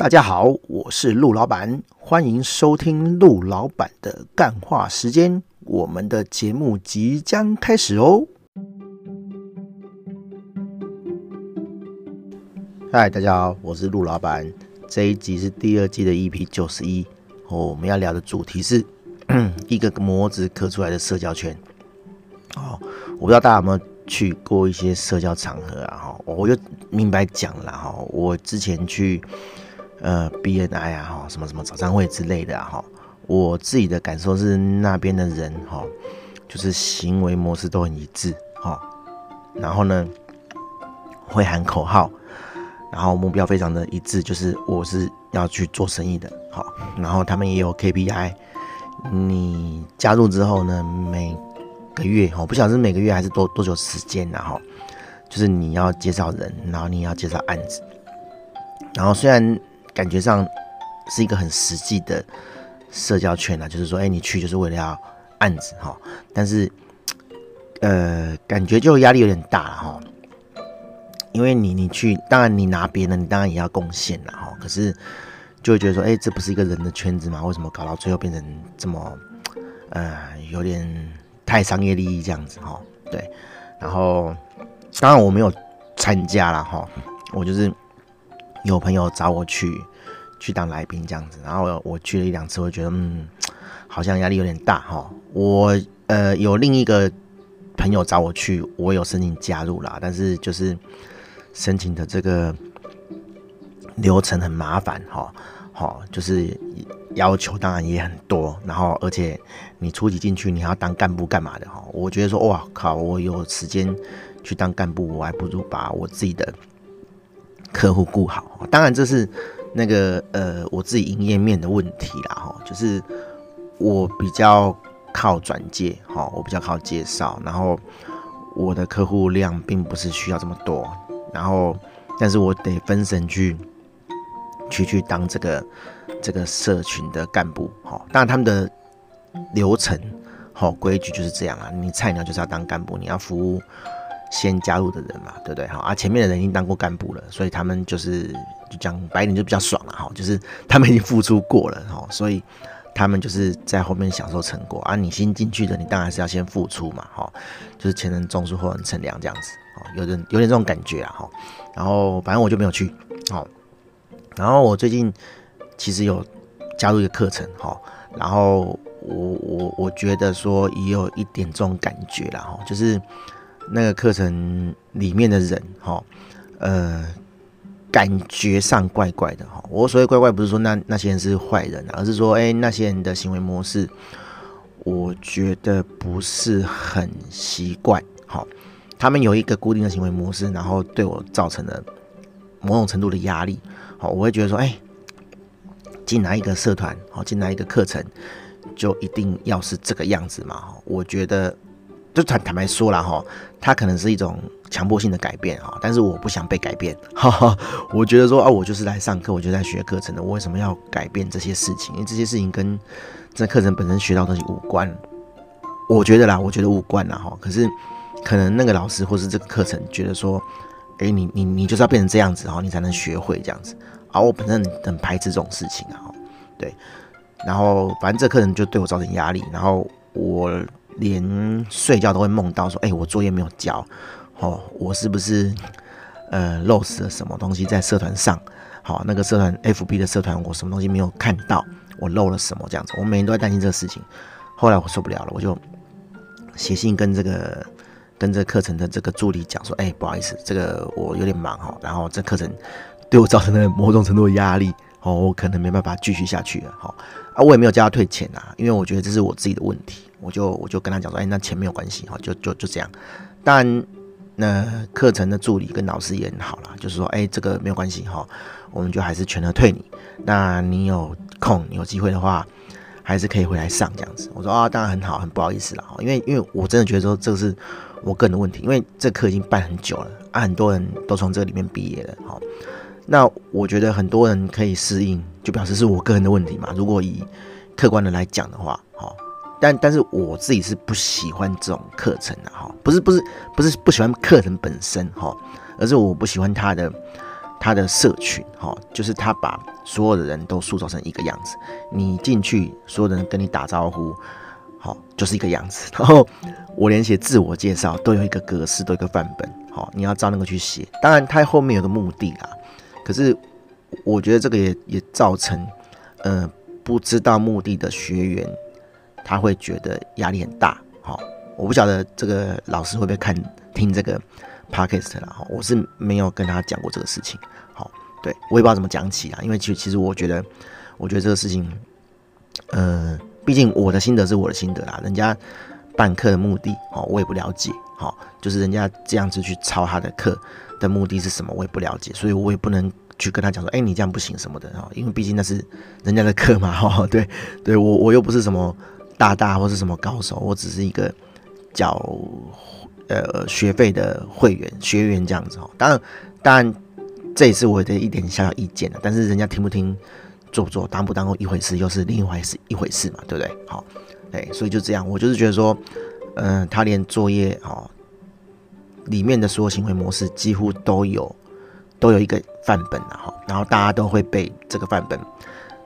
大家好，我是陆老板，欢迎收听陆老板的干话时间。我们的节目即将开始哦。嗨，大家好，我是陆老板。这一集是第二季的 EP91、我们要聊的主题是一个模子刻出来的社交圈。我不知道大家有没有去过一些社交场合啊？我就明白讲了，我之前去BNI 啊，什么什么早餐会之类的啊，我自己的感受是那边的人就是行为模式都很一致，然后呢会喊口号，然后目标非常的一致，就是我是要去做生意的，然后他们也有 KPI， 你加入之后呢，每个月不晓得是每个月还是多久时间啊，就是你要介绍人，然后你要介绍案子，然后虽然感觉上是一个很实际的社交圈啊，就是说你去就是为了要案子，但是感觉就压力有点大了，因为你去，当然你拿别人，你当然也要贡献啦，可是就会觉得说这不是一个人的圈子嘛，为什么搞到最后变成这么有点太商业利益这样子哈，对，然后当然我没有参加啦哈，我就是有朋友找我去当来宾这样子，然后我去了一两次，我觉得好像压力有点大哈。我有另一个朋友找我去，我有申请加入啦，但是就是申请的这个流程很麻烦哈。就是要求当然也很多，然后而且你初期进去你还要当干部干嘛的，我觉得说哇靠，我有时间去当干部，我还不如把我自己的客户顾好。当然这是那个我自己营业面的问题啦，就是我比较靠转介，我比较靠介绍，然后我的客户量并不是需要这么多，然后但是我得分神去当这个社群的干部，当然他们的流程规矩就是这样啊，你菜鸟就是要当干部，你要服务先加入的人嘛，对不对？前面的人已经当过干部了，所以他们就是讲白点就比较爽了，就是他们已经付出过了，所以他们就是在后面享受成果啊。你新进去的，你当然是要先付出嘛，就是前人种树后人乘凉这样子，有点这种感觉啦，然后反正我就没有去，然后我最近其实有加入一个课程，然后我觉得说也有一点这种感觉啦，就是那个课程里面的人感觉上怪怪的，我所谓怪怪不是说那些人是坏人啊，而是说那些人的行为模式我觉得不是很习惯，他们有一个固定的行为模式，然后对我造成了某种程度的压力。我会觉得说进来一个社团，进来一个课程就一定要是这个样子嘛，我觉得就坦白说啦，它可能是一种强迫性的改变，但是我不想被改变，我觉得说我就是来上课，我就在学课程的，我为什么要改变这些事情？因为这些事情跟这课程本身学到的东西无关，我觉得无关啦，可是可能那个老师或是这个课程觉得说你就是要变成这样子，你才能学会这样子啊！我本身很排斥这种事情啊，对。然后反正这课程就对我造成压力，然后我连睡觉都会梦到说，我作业没有交，我是不是漏了什么东西在社团上？那个社团 FB 的社团，我什么东西没有看到，我漏了什么这样子？我每天都在担心这个事情。后来我受不了了，我就写信跟这课程的这个助理讲说，不好意思，这个我有点忙，然后这课程对我造成了某种程度的压力，我可能没办法继续下去了，我也没有叫他退钱啊，因为我觉得这是我自己的问题，我就跟他讲说，那钱没有关系，就这样。当然，那课程的助理跟老师也很好啦，就是说，这个没有关系，我们就还是全额退你。那你有空，你有机会的话，还是可以回来上这样子。我说当然很好，很不好意思啦，因为我真的觉得说这个是我个人的问题，因为这课已经办很久了啊，很多人都从这里面毕业了，那我觉得很多人可以适应，就表示是我个人的问题嘛。如果以客观的来讲的话，但是我自己是不喜欢这种课程的，不是不喜欢课程本身，而是我不喜欢它的他的社群，就是他把所有的人都塑造成一个样子，你进去所有的人跟你打招呼就是一个样子，然后我连写自我介绍都有一个格式，都有一个范本，你要照那个去写。当然他后面有个目的啦，可是我觉得这个 也造成不知道目的的学员他会觉得压力很大。我不晓得这个老师会不会听这个 podcast 啦，我是没有跟他讲过这个事情，对，我也不知道怎么讲起啦，因为其实我觉得这个事情毕竟我的心得是我的心得啦，人家办课的目的我也不了解，就是人家这样子去抄他的课的目的是什么我也不了解，所以我也不能去跟他讲说你这样不行什么的，因为毕竟那是人家的课嘛，对对，我又不是什么大或是什么高手，我只是一个缴学费的会员学员这样子。当然这也是我的一点小小意见，但是人家听不听做不做当不当一回事又是另外一回事嘛，对不对？好，对，所以就这样，我就是觉得说他连作业里面的所有行为模式几乎都有一个范本啦，然后大家都会被这个范本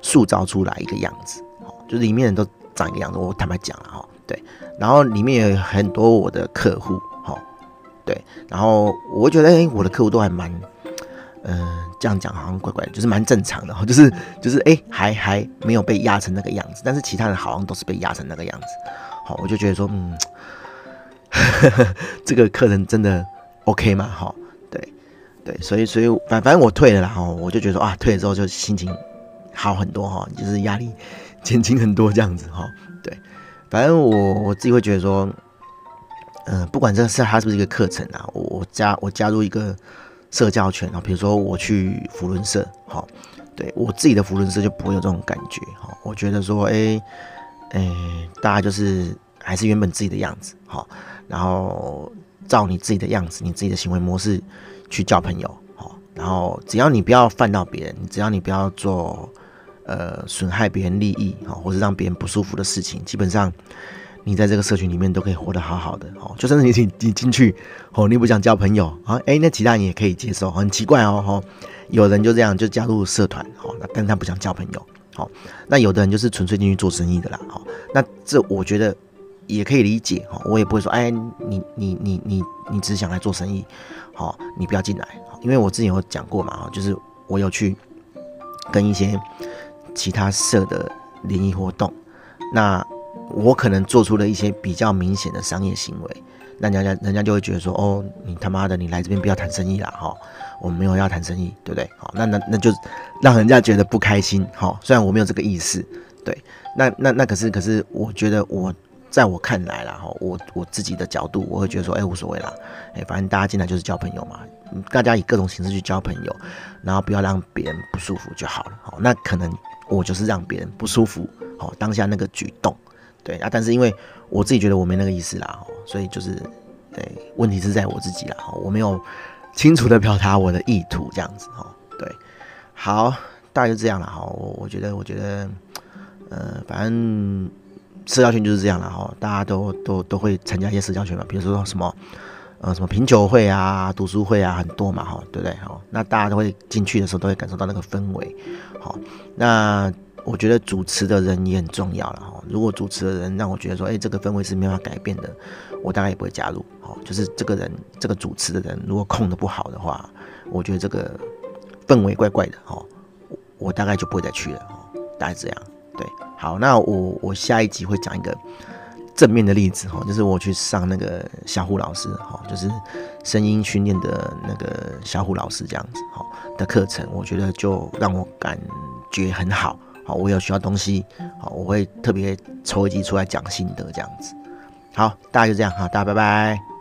塑造出来一个样子，就是里面人都长一个样子，我坦白讲啦，对，然后里面有很多我的客户，对，然后我觉得我的客户都还蛮这样讲好像怪怪的，就是蛮正常的，就是还没有被压成那个样子，但是其他人好像都是被压成那个样子，我就觉得说这个客人真的 OK 吗？对，所以反正我退了啦，我就觉得说啊，退了之后就心情好很多哈，就是压力减轻很多这样子哈。对，反正我自己会觉得说，不管这是它是不是一个课程啊，我加入一个社交圈啊，比如说我去扶轮社，对我自己的扶轮社就不会有这种感觉哈。我觉得说，大家就是还是原本自己的样子哈，然后照你自己的样子，你自己的行为模式去交朋友，然后只要你不要犯到别人，只要你不要做损害别人利益或是让别人不舒服的事情，基本上你在这个社群里面都可以活得好好的。就算是你进去你不想交朋友那其他人也可以接受，很奇怪有人就这样就加入社团，但他不想交朋友，那有的人就是纯粹进去做生意的啦，那这我觉得也可以理解，我也不会说你只想来做生意，你不要进来，因为我之前有讲过嘛，就是我有去跟一些其他社的联谊活动，那我可能做出了一些比较明显的商业行为，那人家就会觉得说你他妈的你来这边不要谈生意啦，我没有要谈生意，对不对？那就让人家觉得不开心，虽然我没有这个意思，对，那可是我觉得在我看来啦，我自己的角度，我会觉得说，无所谓啦，反正大家进来就是交朋友嘛，大家以各种形式去交朋友，然后不要让别人不舒服就好了。那可能我就是让别人不舒服，当下那个举动，对啊，但是因为我自己觉得我没那个意思啦，所以就是，问题是在我自己啦，我没有清楚的表达我的意图这样子，对，好，大概就这样啦，我觉得，反正。社交圈就是这样啦，大家都会参加一些社交圈嘛，比如说什么品酒会啊、读书会啊，很多嘛，对不对？那大家都会进去的时候都会感受到那个氛围，那我觉得主持的人也很重要啦，如果主持的人让我觉得说，这个氛围是没办法改变的，我大概也不会加入，就是这个主持的人如果控得不好的话，我觉得这个氛围怪怪的，我大概就不会再去了，大概这样。对，好，那我下一集会讲一个正面的例子，就是我去上那个小虎老师，就是声音训练的那个小虎老师这样子的课程，我觉得就让我感觉很好，我有学到东西，我会特别抽一集出来讲心得这样子。好，大家就这样，大家拜拜。